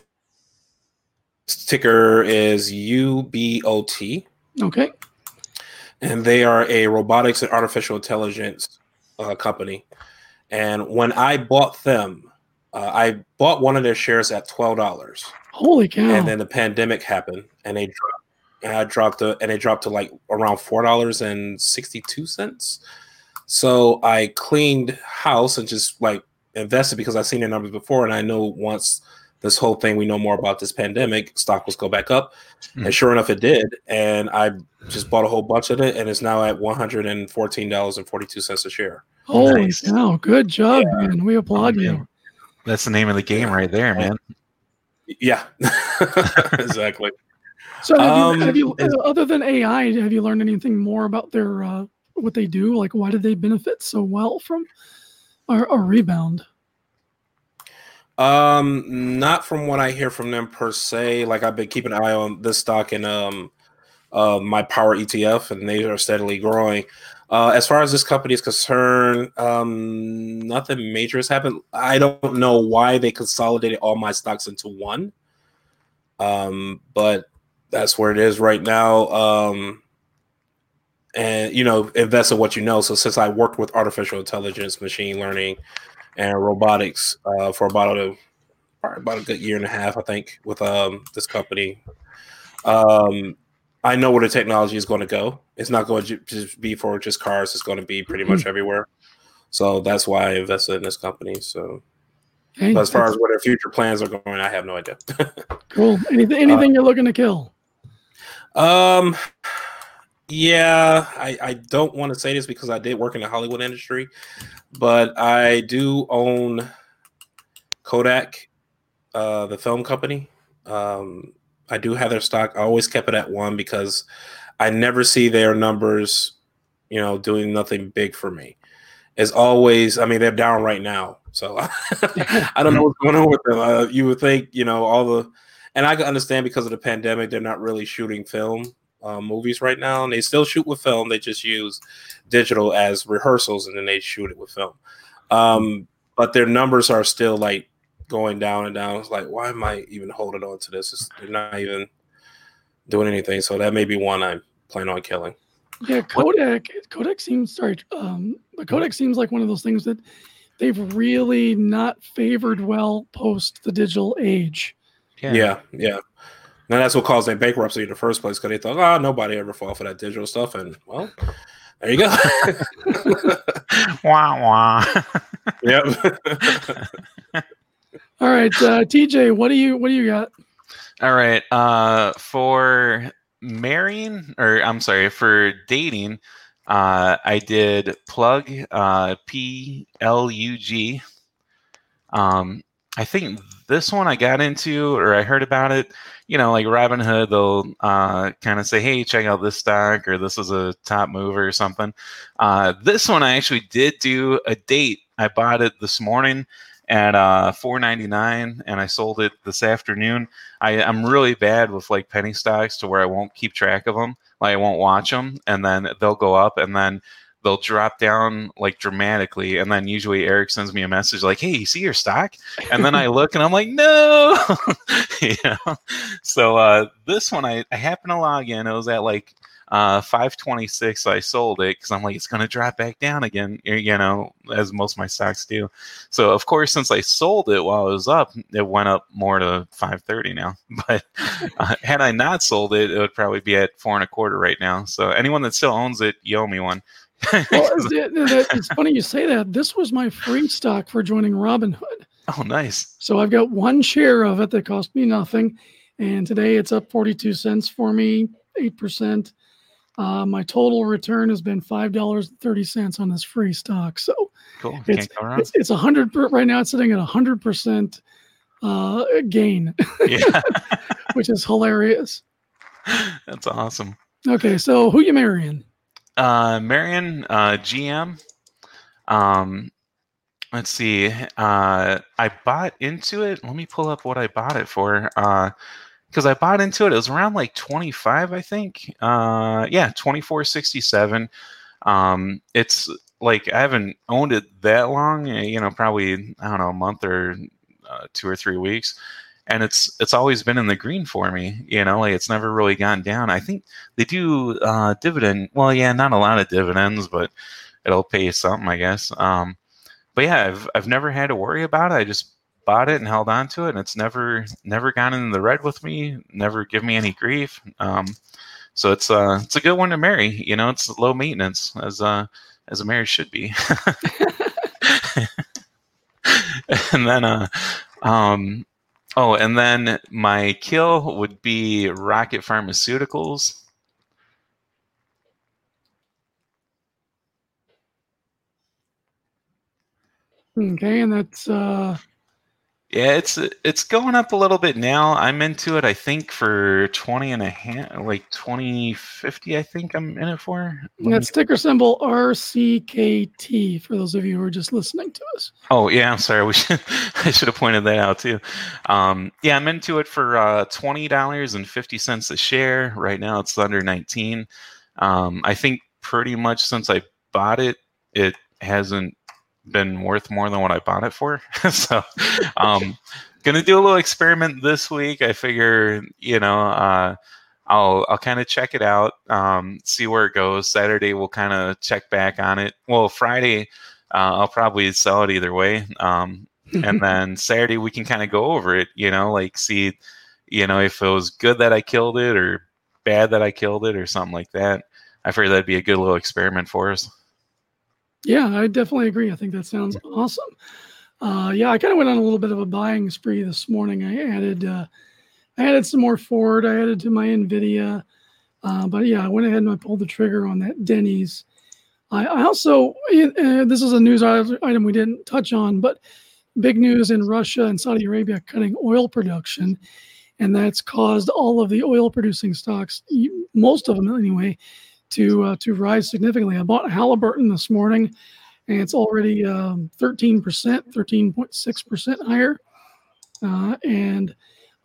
ticker is U B O T. Okay. And they are a robotics and artificial intelligence uh, company. And when I bought them, uh, I bought one of their shares at twelve dollars. Holy cow! And then the pandemic happened, and they dropped. And I dropped to, and it dropped to like around four dollars and sixty-two cents. So I cleaned house and just like invested because I've seen their numbers before, and I know once this whole thing, we know more about this pandemic, stock will go back up. Mm-hmm. And sure enough, it did. And I just bought a whole bunch of it, and it's now at one hundred fourteen dollars and forty-two cents a share. Holy nice. Cow. Good job, yeah. man. We applaud oh, you. Man. That's the name of the game right there, man. Yeah, exactly. So have um, you, have you, other than A I, have you learned anything more about their uh, what they do? Like, why did they benefit so well from our, our rebound? Um, not from what I hear from them per se. Like, I've been keeping an eye on this stock and um, uh, my power E T F, and they are steadily growing. Uh, as far as this company is concerned, um, nothing major has happened. I don't know why they consolidated all my stocks into one, um, but that's where it is right now. Um, and, you know, invest in what you know. So since I worked with artificial intelligence, machine learning, and robotics uh, for about a about a good year and a half, I think, with um, this company, um, I know where the technology is going to go. It's not going to just be for just cars. It's going to be pretty mm-hmm. much everywhere. So that's why I invested in this company. So. Hey, as far as what their future plans are going, I have no idea. Cool. Anything, anything uh, you're looking to kill? Um, yeah, I, I don't want to say this because I did work in the Hollywood industry, but I do own Kodak, uh, the film company. Um, I do have their stock. I always kept it at one because I never see their numbers, you know, doing nothing big for me. As always, I mean, they're down right now. So I don't know what's going on with them. Uh, you would think, you know, all the, and I can understand because of the pandemic, they're not really shooting film uh, movies right now. And they still shoot with film. They just use digital as rehearsals, and then they shoot it with film. Um, but their numbers are still like going down and down. It's like, why am I even holding on to this? It's, they're not even doing anything. So that may be one I plan on killing. Yeah, Kodak. Kodak seems sorry. Um, but Kodak seems like one of those things that they've really not favored well post the digital age. Yeah, yeah. yeah. Now that's what caused their bankruptcy in the first place because they thought, oh, nobody ever fall for that digital stuff, and well, There you go. Wah, wah. Yep. All right, uh, T J, what do you what do you got? All right, uh, for marrying, or I'm sorry, for dating, uh, I did plug, uh, P L U G. Um, I think this one I got into, or I heard about it, you know, like Robinhood, they'll uh, kind of say, hey, check out this stock, or this is a top mover or something. Uh, this one I actually did do a date. I bought it this morning at uh, four ninety-nine, and I sold it this afternoon. I, I'm really bad with like penny stocks to where I won't keep track of them. Like I won't watch them, and then they'll go up, and then they'll drop down like dramatically, and then usually Eric sends me a message like, "Hey, you see your stock?" And then I look, and I'm like, "No." You know? So uh, this one, I, I happened to log in. It was at like uh, five twenty-six. So I sold it because I'm like, it's going to drop back down again, you know, as most of my stocks do. So of course, since I sold it while it was up, it went up more to five thirty now. But uh, had I not sold it, it would probably be at four and a quarter right now. So anyone that still owns it, you owe me one. Well, it's funny you say that. This was my free stock for joining Robinhood. Oh, nice. So I've got one share of it that cost me nothing. And today it's up forty-two cents for me, eight percent. Uh, my total return has been five dollars and thirty cents on this free stock. So cool. It's, it's, it's one hundred. Right now it's sitting at one hundred percent uh, gain, yeah. Which is hilarious. That's awesome. Okay, so who you marrying? Uh, Marion, uh, G M, um, let's see, uh, I bought into it. Let me pull up what I bought it for. Uh, cause I bought into it. It was around like twenty-five, I think. Uh, yeah, twenty-four sixty-seven. Um, it's like, I haven't owned it that long, you know, probably, I don't know, a month or uh, two or three weeks. And it's it's always been in the green for me, you know. Like it's never really gone down. I think they do uh, dividend. Well, yeah, not a lot of dividends, but it'll pay you something, I guess. Um, but yeah, I've I've never had to worry about it. I just bought it and held on to it, and it's never never gone in the red with me. Never give me any grief. Um, so it's uh it's a good one to marry. You know, it's low maintenance as uh as a marriage should be. And then uh um. Oh, and then my kill would be Rocket Pharmaceuticals. Okay, and that's uh yeah, it's it's going up a little bit now. I'm into it, I think, for twenty and a half, like twenty fifty. I think I'm in it for. Let that's me... ticker symbol R C K T for those of you who are just listening to us. Oh yeah, I'm sorry. We should I should have pointed that out too. Um, yeah, I'm into it for uh, twenty dollars and fifty cents a share. Right now, it's under nineteen. Um, I think pretty much since I bought it, it hasn't been worth more than what I bought it for. So um gonna do a little experiment this week. I figure, you know, uh I'll I'll kind of check it out, um, see where it goes. Saturday we'll kind of check back on it. Well, Friday uh, I'll probably sell it either way. Um and then Saturday we can kind of go over it, you know, like see, you know, if it was good that I killed it or bad that I killed it or something like that. I figured that'd be a good little experiment for us. Yeah, I definitely agree. I think that sounds awesome. Uh, yeah, I kind of went on a little bit of a buying spree this morning. I added, uh, I added some more Ford. I added to my NVIDIA. Uh, but yeah, I went ahead and I pulled the trigger on that Denny's. I, I also, uh, this is a news item we didn't touch on, but big news in Russia and Saudi Arabia cutting oil production, and that's caused all of the oil-producing stocks, most of them anyway, to uh, to rise significantly. I bought Halliburton this morning, and it's already um, thirteen percent, thirteen point six percent higher. Uh, and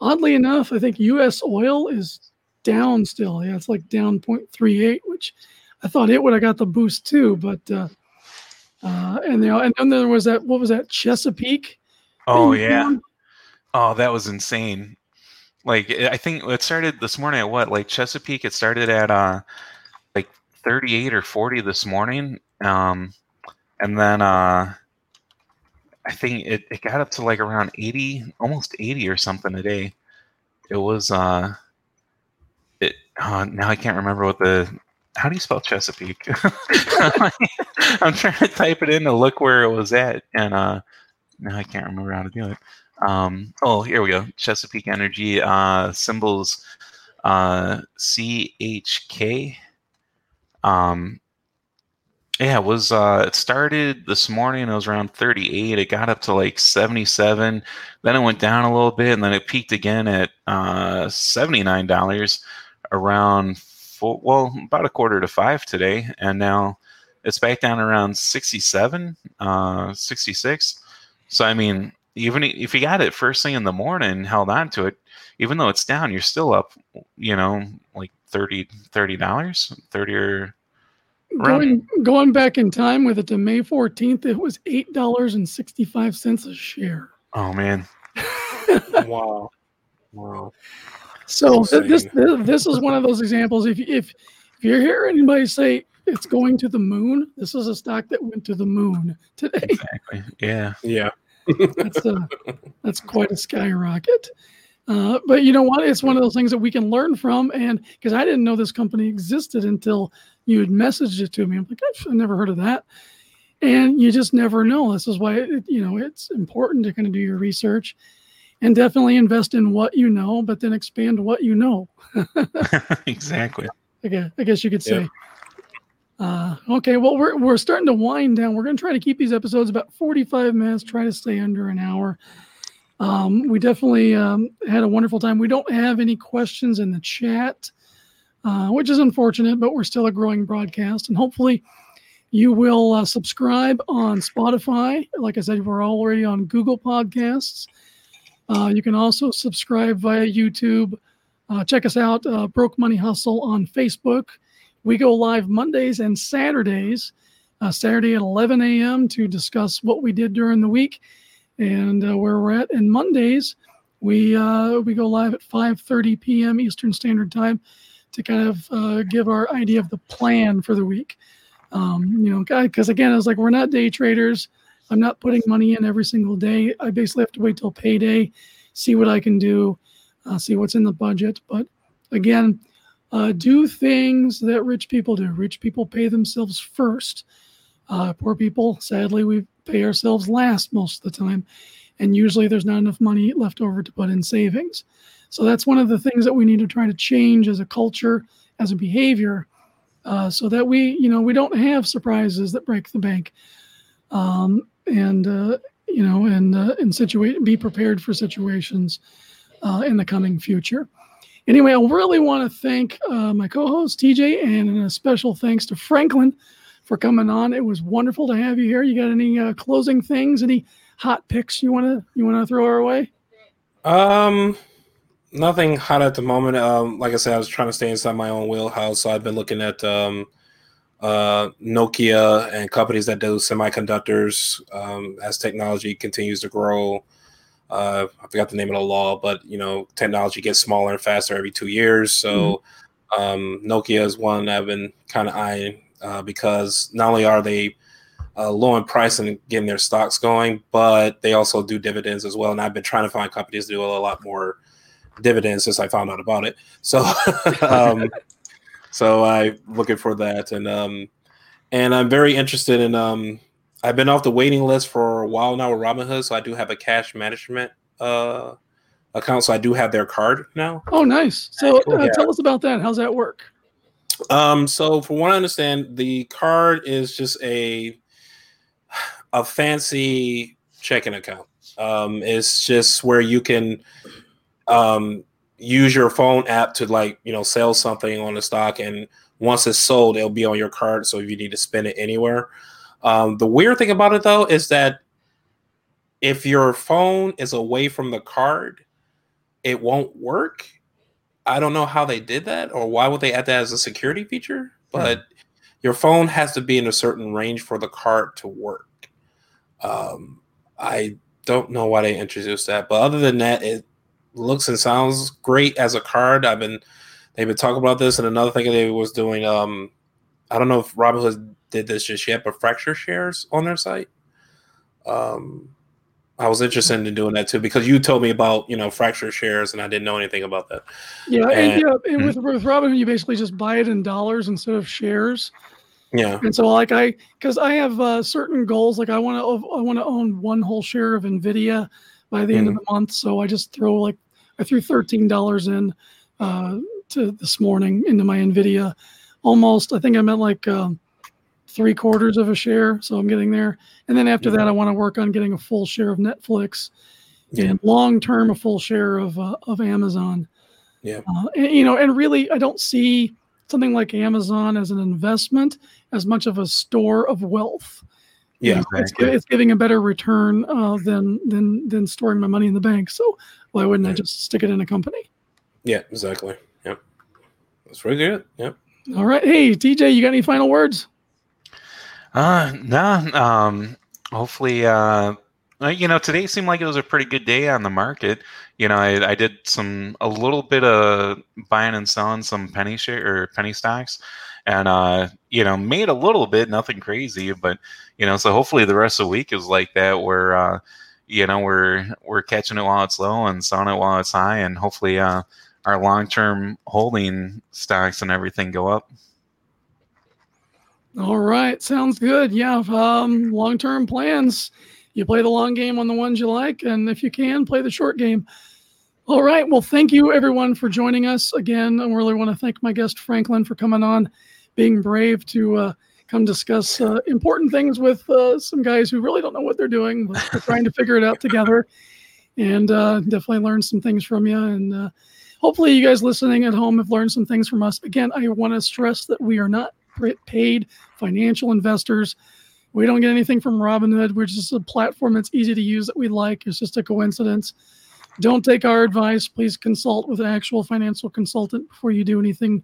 oddly enough, I think U S oil is down still. Yeah, it's like down zero point three eight, which I thought it would have got the boost too. But uh, uh, and, you know, and then there was that, what was that, Chesapeake? Oh, yeah. Down? Oh, that was insane. Like, I think it started this morning at what? Like Chesapeake, it started at... Uh, thirty-eight or forty this morning, um, and then uh, I think it, it got up to like around eighty, almost eighty or something today. It was uh, it uh, now I can't remember what the how do you spell Chesapeake? I'm trying to type it in to look where it was at, and uh, now I can't remember how to do it. Um, oh, here we go. Chesapeake Energy uh, symbols uh, C H K. Um, yeah, it was. Uh, it started this morning. It was around thirty-eight. It got up to like seventy-seven. Then it went down a little bit, and then it peaked again at uh, seventy-nine dollars around four, well, about a quarter to five today, and now it's back down around sixty-seven, uh, sixty-six. So I mean, even if you got it first thing in the morning and held on to it, even though it's down, you're still up, you know, like thirty dollars, thirty dollars, thirty or going, going back in time with it to May fourteenth, it was eight dollars and sixty-five cents a share. Oh, man. Wow. Wow. So this, this this is one of those examples. If, if if you hear anybody say it's going to the moon, this is a stock that went to the moon today. Exactly. Yeah. Yeah. that's a, that's quite a skyrocket. Uh, but you know what? It's one of those things that we can learn from. And because I didn't know this company existed until you had messaged it to me. I'm like, I've never heard of that. And you just never know. This is why, it, you know, it's important to kind of do your research. And definitely invest in what you know, but then expand what you know. Exactly. Okay, I guess you could say. Yeah. Uh, okay, well, we're we're starting to wind down. We're going to try to keep these episodes about forty-five minutes, try to stay under an hour. Um, we definitely um, had a wonderful time. We don't have any questions in the chat, uh, which is unfortunate, but we're still a growing broadcast. And hopefully you will uh, subscribe on Spotify. Like I said, we're already on Google Podcasts. Uh, you can also subscribe via YouTube. Uh, check us out, uh, Broke Money Hustle on Facebook. We go live Mondays and Saturdays, uh, Saturday at eleven a.m. to discuss what we did during the week and uh, where we're at. And Mondays, we uh, we go live at five thirty p.m. Eastern Standard Time to kind of uh, give our idea of the plan for the week. Um, you know, because again, I was like, we're not day traders. I'm not putting money in every single day. I basically have to wait till payday, see what I can do, uh, see what's in the budget. But again, uh, do things that rich people do. Rich people pay themselves first. Uh, poor people, sadly, we pay ourselves last most of the time. And usually there's not enough money left over to put in savings. So that's one of the things that we need to try to change as a culture, as a behavior, uh, so that we, you know, we don't have surprises that break the bank. Um, and, uh, you know, and, uh, and situate, be prepared for situations, uh, in the coming future. Anyway, I really want to thank, uh, my co-host T J, and a special thanks to Franklin for coming on. It was wonderful to have you here. You got any, uh, closing things, any hot picks you want to, you want to throw our way? Um, nothing hot at the moment. Um, like I said, I was trying to stay inside my own wheelhouse. So I've been looking at, um, Uh, Nokia and companies that do semiconductors um, as technology continues to grow. Uh, I forgot the name of the law, but you know, technology gets smaller and faster every two years. So mm-hmm. um, Nokia is one I've been kind of eyeing uh, because not only are they uh, low in price and getting their stocks going, but they also do dividends as well. And I've been trying to find companies to do a lot more dividends since I found out about it. So. um, So I'm looking for that, and um, and I'm very interested in. Um, I've been off the waiting list for a while now with Robinhood, so I do have a cash management uh, account. So I do have their card now. Oh, nice! So uh, yeah. Tell us about that. How's that work? Um, so from what I understand, the card is just a a fancy checking account. Um, it's just where you can. Um, use your phone app to like, you know, sell something on the stock. And once it's sold, it'll be on your card. So if you need to spend it anywhere. Um, the weird thing about it though, is that if your phone is away from the card, it won't work. I don't know how they did that or why would they add that as a security feature, but hmm. your phone has to be in a certain range for the card to work. Um, I don't know why they introduced that, but other than that, it, looks and sounds great as a card. I've been, they've been talking about this, and another thing they was doing. Um, I don't know if Robinhood did this just yet, but fracture shares on their site. Um, I was interested in doing that too, because you told me about, you know, fracture shares, and I didn't know anything about that. Yeah, and, and yeah, and with, mm-hmm. with Robinhood, you basically just buy it in dollars instead of shares. Yeah. And so, like, I, because I have uh, certain goals, like I want to, I want to own one whole share of NVIDIA by the mm-hmm. end of the month. So I just throw like, I threw thirteen dollars in uh, to this morning into my NVIDIA. Almost, I think I meant like um, three quarters of a share. So I'm getting there. And then after yeah. that, I want to work on getting a full share of Netflix yeah. and long-term a full share of, uh, of Amazon. Yeah. Uh, and, you know, and really I don't see something like Amazon as an investment as much of a store of wealth. Yeah. You know, right. it's, it's giving a better return uh, than, than, than storing my money in the bank. So why wouldn't yeah. I just stick it in a company? Yeah, exactly. Yep. That's really good. Yep. All right. Hey, T J, you got any final words? Uh, no. Nah, um, hopefully, uh, you know, today seemed like it was a pretty good day on the market. You know, I, I did some, a little bit of buying and selling some penny share or penny stocks and, uh, you know, made a little bit, nothing crazy, but, you know, so hopefully the rest of the week is like that where, uh, you know, we're, we're catching it while it's low and selling it while it's high, and hopefully, uh, our long-term holding stocks and everything go up. All right. Sounds good. Yeah. Um, long-term plans. You play the long game on the ones you like, and if you can, play the short game. All right. Well, thank you, everyone, for joining us again. I really want to thank my guest, Franklin, for coming on, being brave to uh, come discuss uh, important things with uh, some guys who really don't know what they're doing, but they're trying to figure it out together, and uh, definitely learn some things from you. And, uh, hopefully you guys listening at home have learned some things from us. Again, I want to stress that we are not paid financial investors. We don't get anything from Robinhood. We're just a platform that's easy to use that we like. It's just a coincidence. Don't take our advice. Please consult with an actual financial consultant before you do anything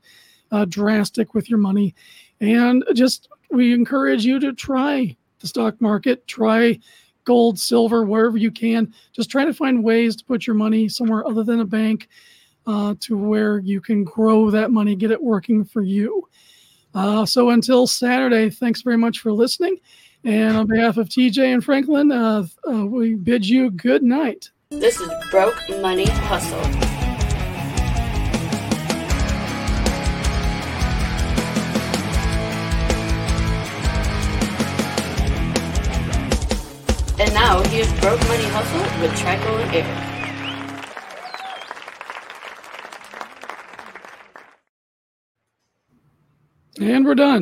uh, drastic with your money. And just, we encourage you to try the stock market, try gold, silver, wherever you can. Just try to find ways to put your money somewhere other than a bank. Uh, to where you can grow that money, get it working for you. Uh, so until Saturday, thanks very much for listening. And on behalf of T J and Franklin, uh, uh, we bid you good night. This is Broke Money Hustle. And now here's Broke Money Hustle with Trekonair. And we're done.